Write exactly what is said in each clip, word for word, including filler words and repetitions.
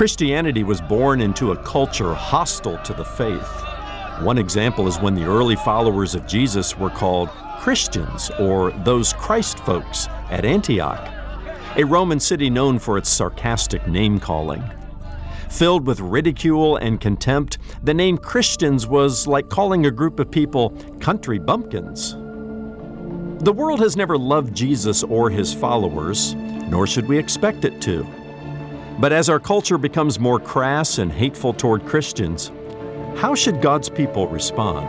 Christianity was born into a culture hostile to the faith. One example is when the early followers of Jesus were called Christians, or those Christ folks, at Antioch, a Roman city known for its sarcastic name-calling. Filled with ridicule and contempt, the name Christians was like calling a group of people country bumpkins. The world has never loved Jesus or his followers, nor should we expect it to. But as our culture becomes more crass and hateful toward Christians, how should God's people respond?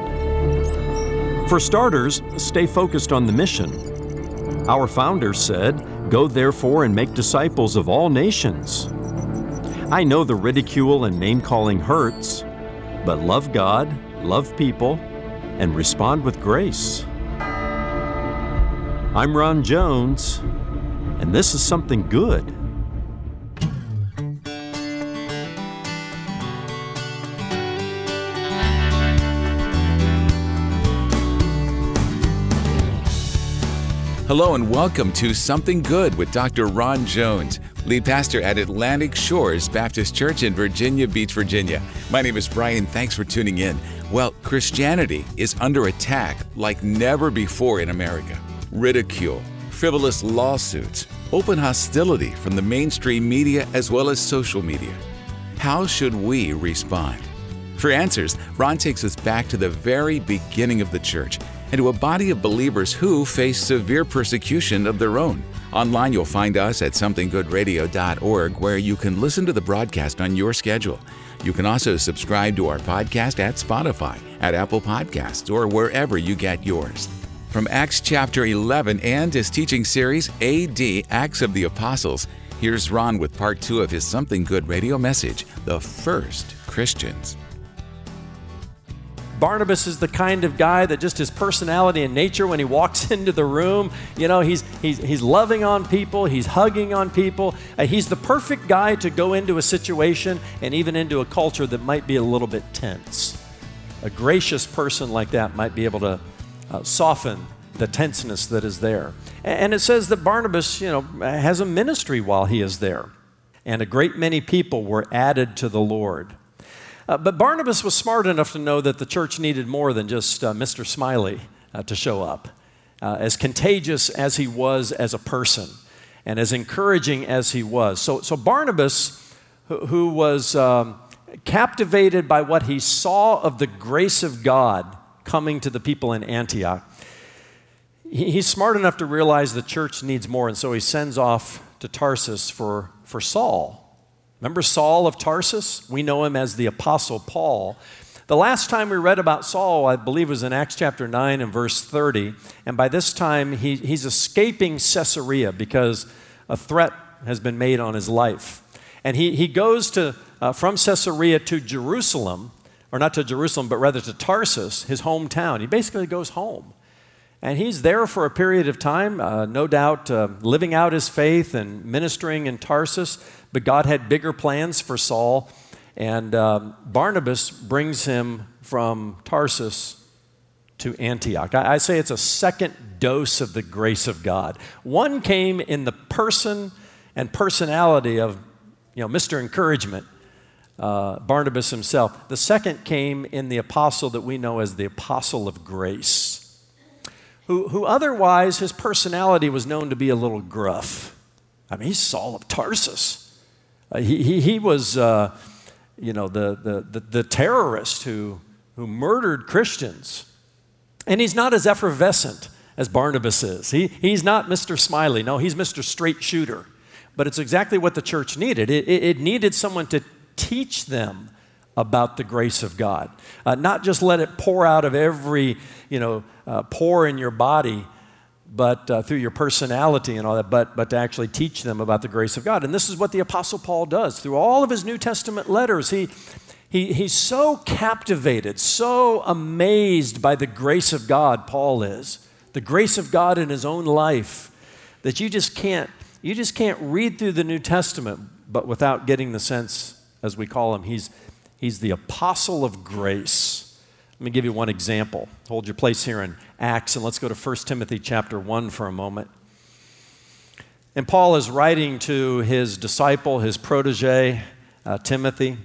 For starters, stay focused on the mission. Our founder said, "Go therefore and make disciples of all nations." I know the ridicule and name-calling hurts, but love God, love people, and respond with grace. I'm Ron Jones, and this is Something Good. Hello and welcome to Something Good with Doctor Ron Jones, lead pastor at Atlantic Shores Baptist Church in Virginia Beach, Virginia. My name is Brian. Thanks for tuning in. Well, Christianity is under attack like never before in America. Ridicule, frivolous lawsuits, open hostility from the mainstream media as well as social media. How should we respond? For answers, Ron takes us back to the very beginning of the church and to a body of believers who face severe persecution of their own. Online, you'll find us at something good radio dot org, where you can listen to the broadcast on your schedule. You can also subscribe to our podcast at Spotify, at Apple Podcasts, or wherever you get yours. From Acts chapter eleven and his teaching series, A D. Acts of the Apostles, here's Ron with part two of his Something Good Radio message, The First Christians. Barnabas is the kind of guy that just his personality and nature, when he walks into the room, you know, he's he's he's loving on people, he's hugging on people. Uh, he's the perfect guy to go into a situation and even into a culture that might be a little bit tense. A gracious person like that might be able to uh, soften the tenseness that is there. And it says that Barnabas, you know, has a ministry while he is there. And a great many people were added to the Lord. Uh, but Barnabas was smart enough to know that the church needed more than just uh, Mister Smiley uh, to show up. Uh, as contagious as he was as a person and as encouraging as he was. So, so Barnabas, who, who was um, captivated by what he saw of the grace of God coming to the people in Antioch, he, he's smart enough to realize the church needs more, and so he sends off to Tarsus for, for Saul. Remember Saul of Tarsus? We know him as the Apostle Paul. The last time we read about Saul, I believe, was in Acts chapter nine and verse thirty. And by this time, he, he's escaping Caesarea because a threat has been made on his life. And he, he goes to uh, from Caesarea to Jerusalem, or not to Jerusalem, but rather to Tarsus, his hometown. He basically goes home. And he's there for a period of time, uh, no doubt uh, living out his faith and ministering in Tarsus. But God had bigger plans for Saul. And um, Barnabas brings him from Tarsus to Antioch. I, I say it's a second dose of the grace of God. One came in the person and personality of, you know, Mister Encouragement, uh, Barnabas himself. The second came in the apostle that we know as the Apostle of Grace. Who, who otherwise, his personality was known to be a little gruff. I mean, he's Saul of Tarsus. Uh, he, he, he was, uh, you know, the, the, the, the terrorist who, who murdered Christians. And he's not as effervescent as Barnabas is. He, he's not Mister Smiley. No, he's Mister Straight Shooter. But it's exactly what the church needed. It, it, it needed someone to teach them about the grace of God. Uh, not just let it pour out of every, you know, uh, pore in your body, but uh, through your personality and all that, but, but to actually teach them about the grace of God. And this is what the Apostle Paul does. Through all of his New Testament letters, he, he, he's so captivated, so amazed by the grace of God, Paul is. The grace of God in his own life, that you just can't, you just can't read through the New Testament, but without getting the sense, as we call him, he's He's the Apostle of Grace. Let me give you one example. Hold your place here in Acts, and let's go to First Timothy chapter one for a moment. And Paul is writing to his disciple, his protege, uh, Timothy,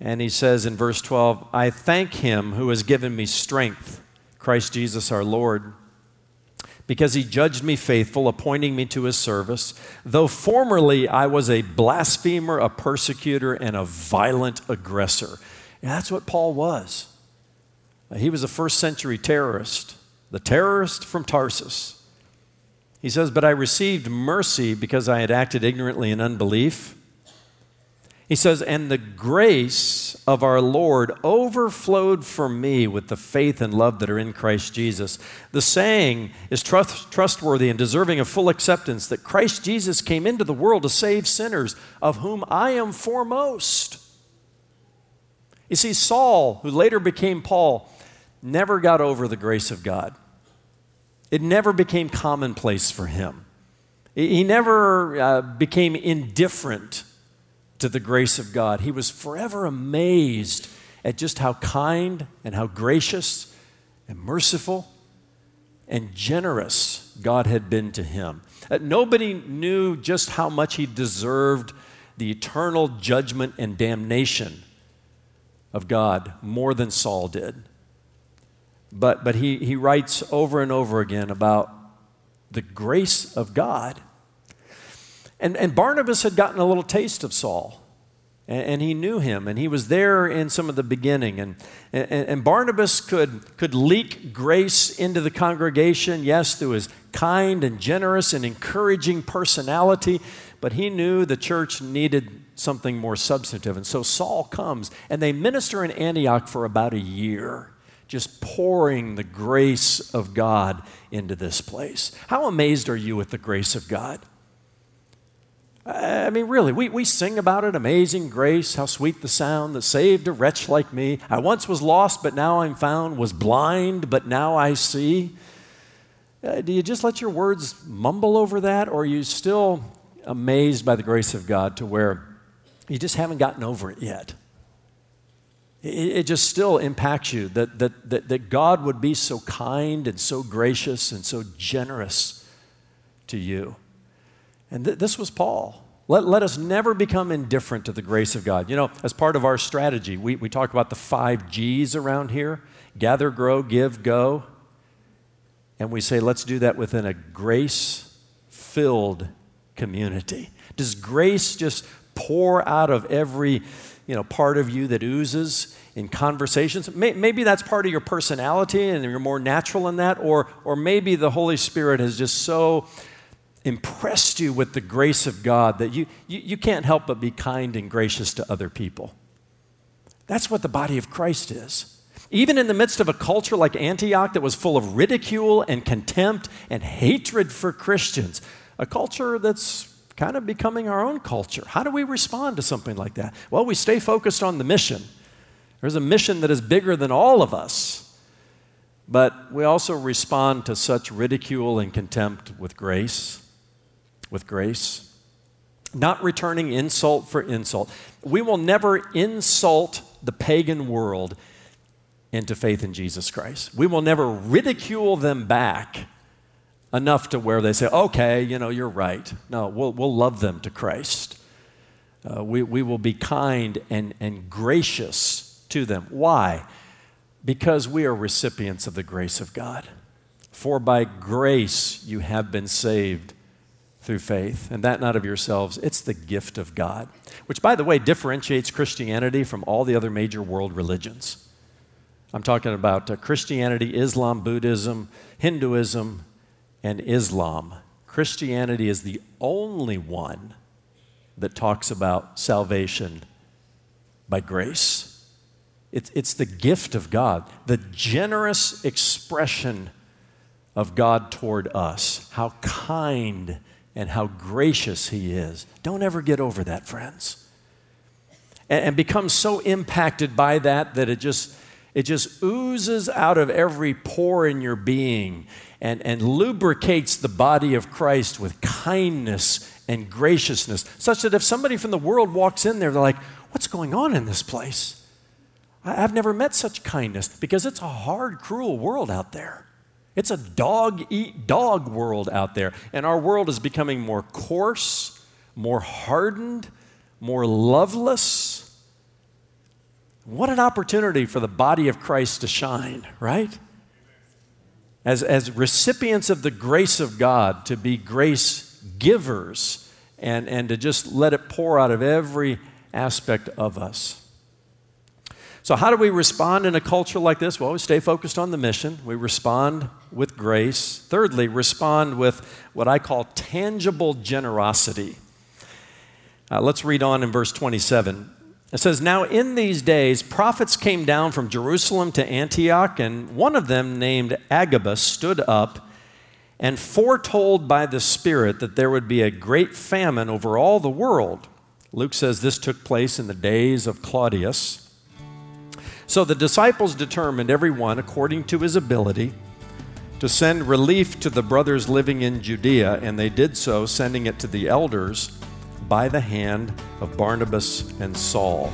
and he says in verse twelve, I thank him who has given me strength, Christ Jesus our Lord, because he judged me faithful, appointing me to his service. Though formerly I was a blasphemer, a persecutor, and a violent aggressor. And that's what Paul was. He was a first century terrorist, the terrorist from Tarsus. He says, but I received mercy because I had acted ignorantly in unbelief. He says, and the grace of our Lord overflowed for me with the faith and love that are in Christ Jesus. The saying is trust, trustworthy and deserving of full acceptance that Christ Jesus came into the world to save sinners, of whom I am foremost. You see, Saul, who later became Paul, never got over the grace of God. It never became commonplace for him. He never uh, became indifferent to the grace of God. He was forever amazed at just how kind and how gracious and merciful and generous God had been to him. Uh, nobody knew just how much he deserved the eternal judgment and damnation of God more than Saul did. But but he, he writes over and over again about the grace of God. And, and Barnabas had gotten a little taste of Saul, and, and he knew him, and he was there in some of the beginning. And, and, and Barnabas could, could leak grace into the congregation, yes, through his kind and generous and encouraging personality, but he knew the church needed something more substantive. And so Saul comes, and they minister in Antioch for about a year, just pouring the grace of God into this place. How amazed are you at the grace of God? I mean, really, we, we sing about it, amazing grace, how sweet the sound that saved a wretch like me. I once was lost, but now I'm found, was blind, but now I see. Uh, do you just let your words mumble over that, or are you still amazed by the grace of God to where you just haven't gotten over it yet? It, it just still impacts you that, that, that, that God would be so kind and so gracious and so generous to you. And th- this was Paul. Let, let us never become indifferent to the grace of God. You know, as part of our strategy, we, we talk about the five G's around here: gather, grow, give, go. And we say, let's do that within a grace-filled community. Does grace just pour out of every, you know, part of you that oozes in conversations? Maybe that's part of your personality and you're more natural in that, or, or maybe the Holy Spirit has just so impressed you with the grace of God that you, you, you can't help but be kind and gracious to other people. That's what the body of Christ is. Even in the midst of a culture like Antioch that was full of ridicule and contempt and hatred for Christians, a culture that's kind of becoming our own culture. How do we respond to something like that? Well, we stay focused on the mission. There's a mission that is bigger than all of us, but we also respond to such ridicule and contempt with grace. With grace. Not returning insult for insult. We will never insult the pagan world into faith in Jesus Christ. We will never ridicule them back enough to where they say, okay, you know, you're right. No, we'll, we'll love them to Christ. Uh, we, we will be kind and, and gracious to them. Why? Because we are recipients of the grace of God. For by grace you have been saved through faith, and that not of yourselves. It's the gift of God, which, by the way, differentiates Christianity from all the other major world religions. I'm talking about uh, Christianity, Islam, Buddhism, Hinduism, and Islam. Christianity is the only one that talks about salvation by grace. It's, it's the gift of God, the generous expression of God toward us, how kind and how gracious he is. Don't ever get over that, friends. And, and become so impacted by that that it just, it just oozes out of every pore in your being and, and lubricates the body of Christ with kindness and graciousness, such that if somebody from the world walks in there, they're like, what's going on in this place? I've never met such kindness, because it's a hard, cruel world out there. It's a dog-eat-dog world out there, and our world is becoming more coarse, more hardened, more loveless, What an opportunity for the body of Christ to shine, right? As, as recipients of the grace of God, to be grace givers and, and to just let it pour out of every aspect of us. So how do we respond in a culture like this? Well, we stay focused on the mission. We respond with grace. Thirdly, respond with what I call tangible generosity. Uh, let's read on in verse twenty-seven. It says, "Now in these days, prophets came down from Jerusalem to Antioch, and one of them named Agabus stood up and foretold by the Spirit that there would be a great famine over all the world." Luke says this took place in the days of Claudius. "So the disciples determined, everyone according to his ability, to send relief to the brothers living in Judea, and they did so, sending it to the elders by the hand of Barnabas and Saul."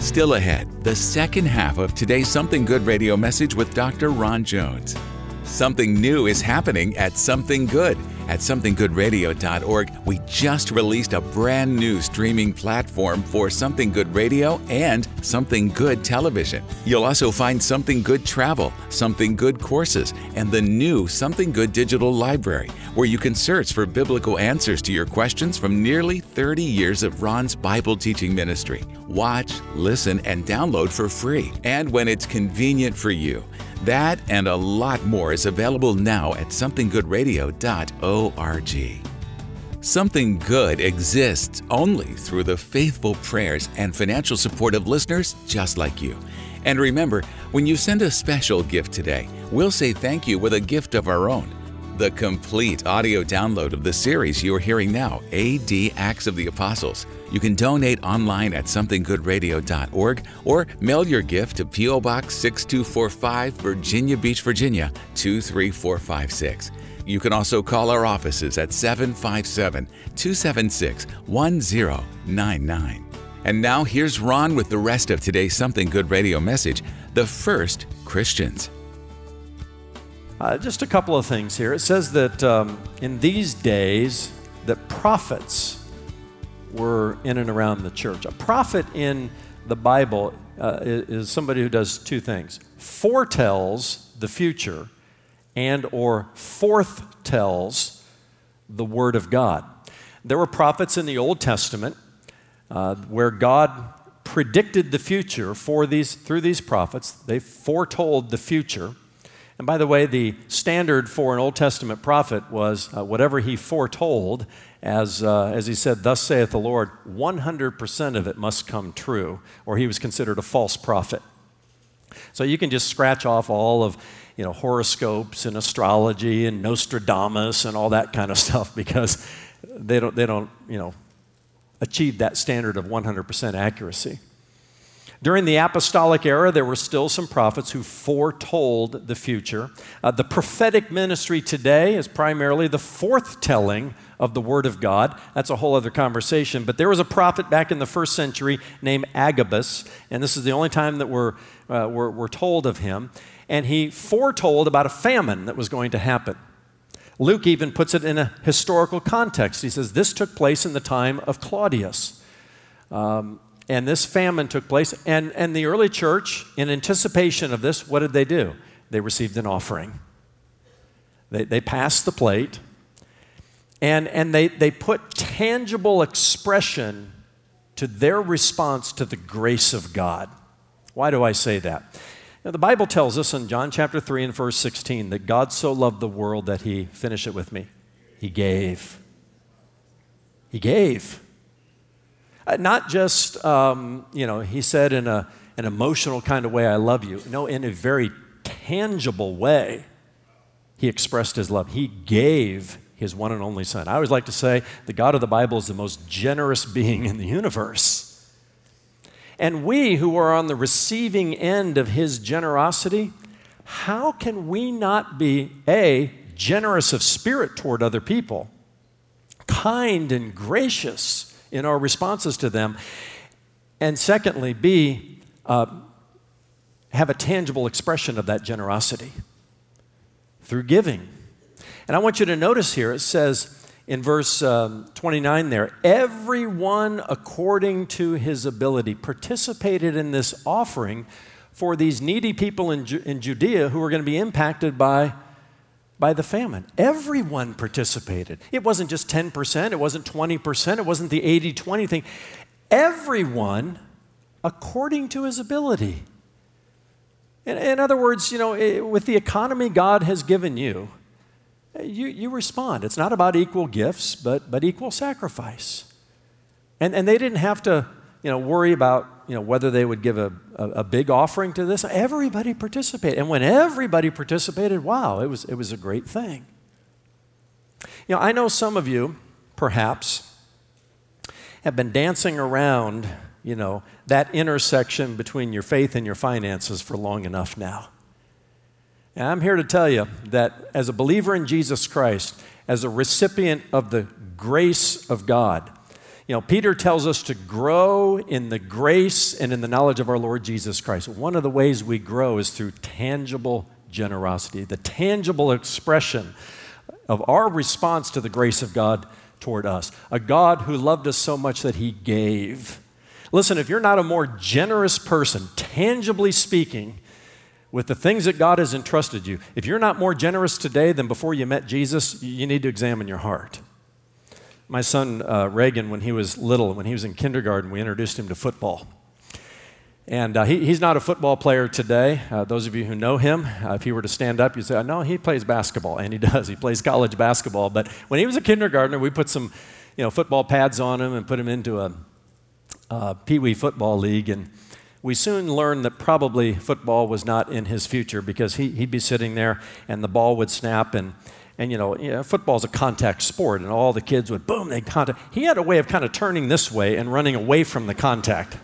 Still ahead, the second half of today's Something Good Radio message with Doctor Ron Jones. Something new is happening at Something Good. At something good radio dot org, we just released a brand new streaming platform for Something Good Radio and Something Good Television. You'll also find Something Good Travel, Something Good Courses, and the new Something Good Digital Library, where you can search for biblical answers to your questions from nearly thirty years of Ron's Bible teaching ministry. Watch, listen, and download for free, and when it's convenient for you. That and a lot more is available now at something good radio dot org. Something Good exists only through the faithful prayers and financial support of listeners just like you. And remember, when you send a special gift today, we'll say thank you with a gift of our own. The complete audio download of the series you are hearing now, A D Acts of the Apostles. You can donate online at something good radio dot org or mail your gift to P O. Box six two four five, Virginia Beach, Virginia two three four five six. You can also call our offices at seven five seven, two seven six, one zero nine nine. And now here's Ron with the rest of today's Something Good Radio message, The First Christians. Uh, just a couple of things here. It says that um, in these days that prophets were in and around the church. A prophet in the Bible uh, is somebody who does two things: foretells the future and or forthtells the Word of God. There were prophets in the Old Testament uh, where God predicted the future for these through these prophets. They foretold the future. And by the way, the standard for an Old Testament prophet was uh, whatever he foretold, as uh, as he said, "Thus saith the Lord," one hundred percent of it must come true, or he was considered a false prophet. So you can just scratch off all of, you know, horoscopes and astrology and Nostradamus and all that kind of stuff, because they don't they don't you know achieve that standard of one hundred percent accuracy. During the apostolic era, there were still some prophets who foretold the future. Uh, the prophetic ministry today is primarily the forthtelling of the Word of God. That's a whole other conversation. But there was a prophet back in the first century named Agabus, and this is the only time that we're, uh, we're, we're told of him. And he foretold about a famine that was going to happen. Luke even puts it in a historical context. He says this took place in the time of Claudius. Um, And this famine took place, and, and the early church, in anticipation of this, what did they do? They received an offering. They, they passed the plate, and, and they, they put tangible expression to their response to the grace of God. Why do I say that? Now, the Bible tells us in John chapter three and verse sixteen that God so loved the world that he, finish it with me, he gave. He gave. Uh, not just, um, you know, he said in a, an emotional kind of way, "I love you." No, in a very tangible way, he expressed his love. He gave his one and only son. I always like to say the God of the Bible is the most generous being in the universe. And we who are on the receiving end of his generosity, how can we not be, A, generous of spirit toward other people, kind and gracious in our responses to them, and secondly, B, uh, have a tangible expression of that generosity through giving. And I want you to notice here, it says, in verse um, twenty-nine there, everyone according to his ability participated in this offering for these needy people in, Ju- in Judea who were going to be impacted by, by the famine. Everyone participated. It wasn't just ten percent. It wasn't twenty percent. It wasn't the eighty twenty thing. Everyone according to his ability. In, in other words, you know, it, with the economy God has given you, you, you respond. It's not about equal gifts, but, but equal sacrifice. And, and they didn't have to, you know, worry about, you know, whether they would give a, a, a big offering to this. Everybody participated. And when everybody participated, wow, it was, it was a great thing. You know, I know some of you, perhaps, have been dancing around, you know, that intersection between your faith and your finances for long enough now. And I'm here to tell you that as a believer in Jesus Christ, as a recipient of the grace of God, you know, Peter tells us to grow in the grace and in the knowledge of our Lord Jesus Christ. One of the ways we grow is through tangible generosity, the tangible expression of our response to the grace of God toward us, a God who loved us so much that he gave. Listen, if you're not a more generous person, tangibly speaking, with the things that God has entrusted you, if you're not more generous today than before you met Jesus, you need to examine your heart. My son, uh, Reagan, when he was little, when he was in kindergarten, we introduced him to football. And uh, he, he's not a football player today. Uh, those of you who know him, uh, if he were to stand up, you'd say, no, he plays basketball, and he does. He plays college basketball. But when he was a kindergartner, we put some, you know, football pads on him and put him into a Uh, Pee Wee football league, and we soon learned that probably football was not in his future because he, he'd be sitting there and the ball would snap, and, and you know, you know, football's a contact sport, and all the kids would, boom, they'd contact. He had a way of kind of turning this way and running away from the contact.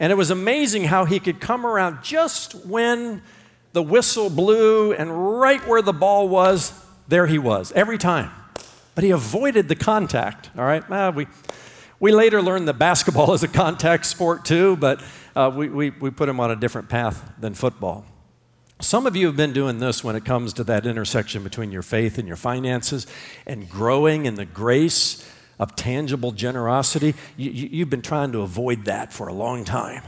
And it was amazing how he could come around just when the whistle blew and right where the ball was, there he was, every time. But he avoided the contact, all right? Ah, we... We later learned that basketball is a contact sport too, but uh, we, we, we put him on a different path than football. Some of you have been doing this when it comes to that intersection between your faith and your finances and growing in the grace of tangible generosity. You, you, you've been trying to avoid that for a long time.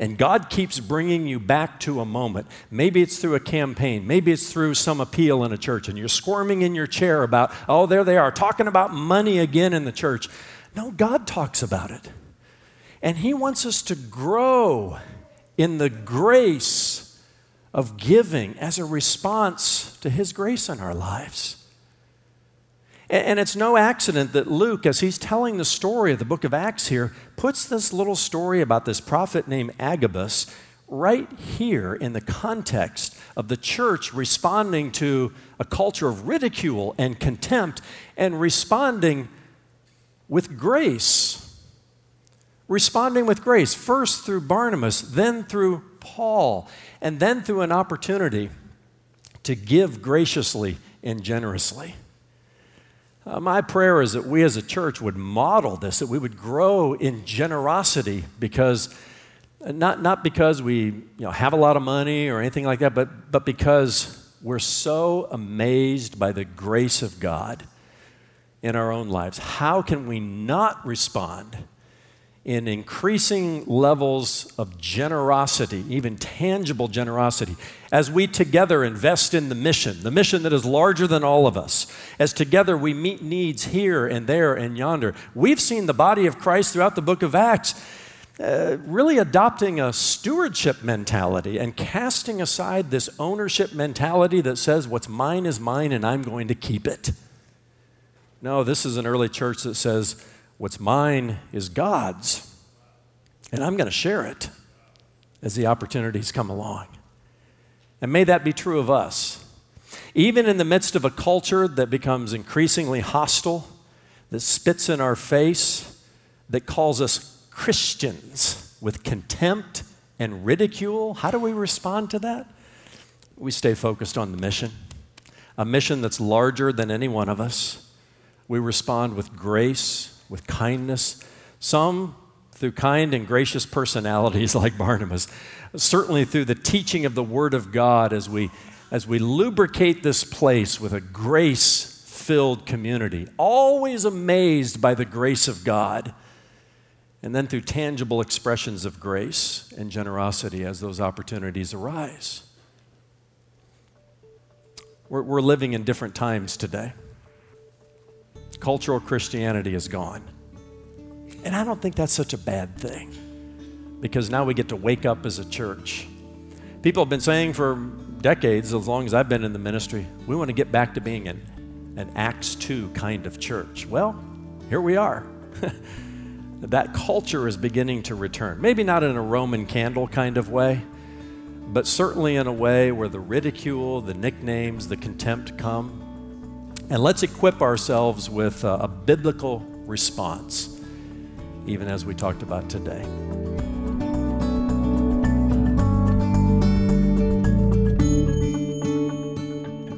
And God keeps bringing you back to a moment. Maybe it's through a campaign. Maybe it's through some appeal in a church, and you're squirming in your chair about, oh, there they are, talking about money again in the church. No, God talks about it. And he wants us to grow in the grace of giving as a response to his grace in our lives. And it's no accident that Luke, as he's telling the story of the book of Acts here, puts this little story about this prophet named Agabus right here in the context of the church responding to a culture of ridicule and contempt and responding with grace, responding with grace, first through Barnabas, then through Paul, and then through an opportunity to give graciously and generously. Uh, my prayer is that we as a church would model this, that we would grow in generosity because, not, not because we you know, have a lot of money or anything like that, but, but because we're so amazed by the grace of God in our own lives. How can we not respond in increasing levels of generosity, even tangible generosity, as we together invest in the mission, the mission that is larger than all of us, as together we meet needs here and there and yonder? We've seen the body of Christ throughout the book of Acts uh, really adopting a stewardship mentality and casting aside this ownership mentality that says what's mine is mine and I'm going to keep it. No, this is an early church that says, what's mine is God's, and I'm going to share it as the opportunities come along. And may that be true of us. Even in the midst of a culture that becomes increasingly hostile, that spits in our face, that calls us Christians with contempt and ridicule, how do we respond to that? We stay focused on the mission, a mission that's larger than any one of us. We respond with grace, with kindness, some through kind and gracious personalities like Barnabas, certainly through the teaching of the Word of God as we, as we lubricate this place with a grace grace-filled community, always amazed by the grace of God, and then through tangible expressions of grace and generosity as those opportunities arise. We're, we're living in different times today. Cultural Christianity is gone. And I don't think that's such a bad thing, because now we get to wake up as a church. People have been saying for decades, as long as I've been in the ministry, we want to get back to being an, an Acts two kind of church. Well, here we are. That culture is beginning to return. Maybe not in a Roman candle kind of way, but certainly in a way where the ridicule, the nicknames, the contempt come. And let's equip ourselves with a, a biblical response, even as we talked about today.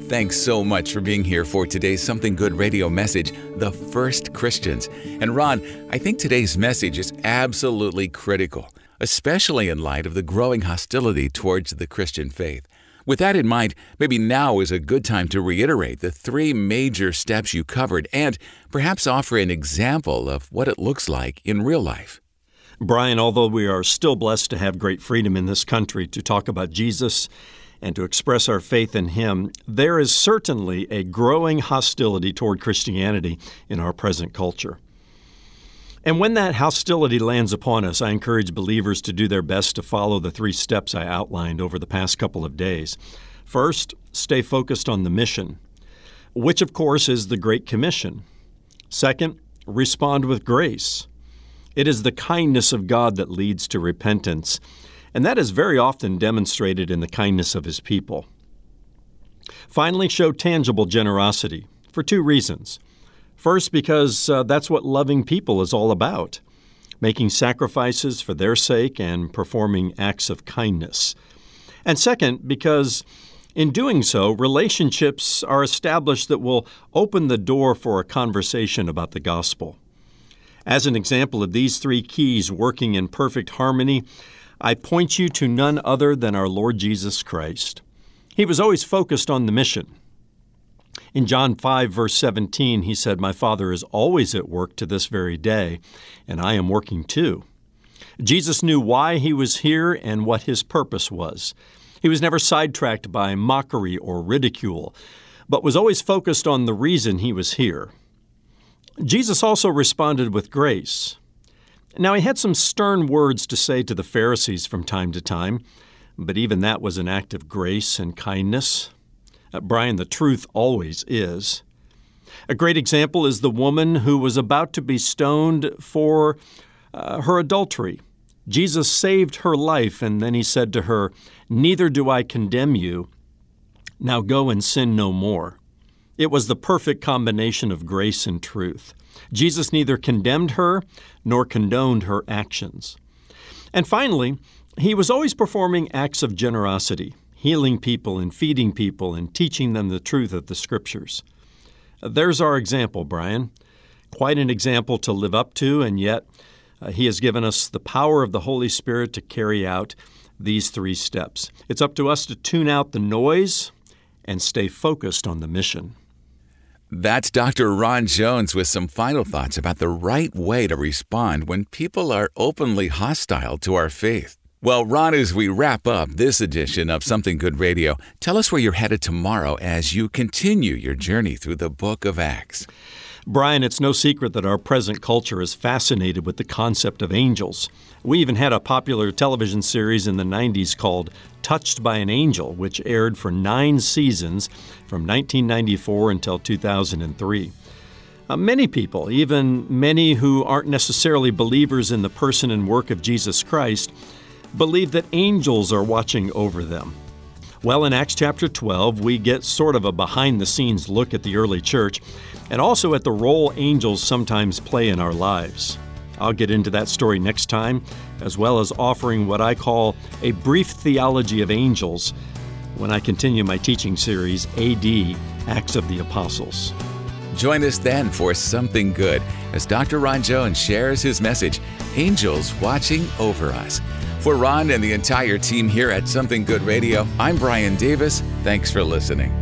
Thanks so much for being here for today's Something Good radio message, The First Christians. And Ron, I think today's message is absolutely critical, especially in light of the growing hostility towards the Christian faith. With that in mind, maybe now is a good time to reiterate the three major steps you covered and perhaps offer an example of what it looks like in real life. Brian, although we are still blessed to have great freedom in this country to talk about Jesus and to express our faith in Him, there is certainly a growing hostility toward Christianity in our present culture. And when that hostility lands upon us, I encourage believers to do their best to follow the three steps I outlined over the past couple of days. First, stay focused on the mission, which of course is the Great Commission. Second, respond with grace. It is the kindness of God that leads to repentance, and that is very often demonstrated in the kindness of His people. Finally, show tangible generosity for two reasons. First, because uh, that's what loving people is all about, making sacrifices for their sake and performing acts of kindness. And second, because in doing so, relationships are established that will open the door for a conversation about the gospel. As an example of these three keys working in perfect harmony, I point you to none other than our Lord Jesus Christ. He was always focused on the mission. In John five, verse seventeen, He said, "My Father is always at work to this very day, and I am working too." Jesus knew why He was here and what His purpose was. He was never sidetracked by mockery or ridicule, but was always focused on the reason He was here. Jesus also responded with grace. Now, He had some stern words to say to the Pharisees from time to time, but even that was an act of grace and kindness. Uh, Brian, the truth always is. A great example is the woman who was about to be stoned for uh, her adultery. Jesus saved her life, and then He said to her, "Neither do I condemn you. Now go and sin no more." It was the perfect combination of grace and truth. Jesus neither condemned her nor condoned her actions. And finally, He was always performing acts of generosity, healing people and feeding people and teaching them the truth of the Scriptures. There's our example, Brian. Quite an example to live up to, and yet uh, He has given us the power of the Holy Spirit to carry out these three steps. It's up to us to tune out the noise and stay focused on the mission. That's Doctor Ron Jones with some final thoughts about the right way to respond when people are openly hostile to our faith. Well, Ron, as we wrap up this edition of Something Good Radio, tell us where you're headed tomorrow as you continue your journey through the book of Acts. Brian, it's no secret that our present culture is fascinated with the concept of angels. We even had a popular television series in the nineties called Touched by an Angel, which aired for nine seasons from nineteen ninety-four until two thousand three. Uh, many people, even many who aren't necessarily believers in the person and work of Jesus Christ, believe that angels are watching over them. Well, in Acts chapter twelve, we get sort of a behind-the-scenes look at the early church and also at the role angels sometimes play in our lives. I'll get into that story next time, as well as offering what I call a brief theology of angels when I continue my teaching series, A D. Acts of the Apostles. Join us then for Something Good as Doctor Ron Jones shares his message, Angels Watching Over Us. For Ron and the entire team here at Something Good Radio, I'm Brian Davis. Thanks for listening.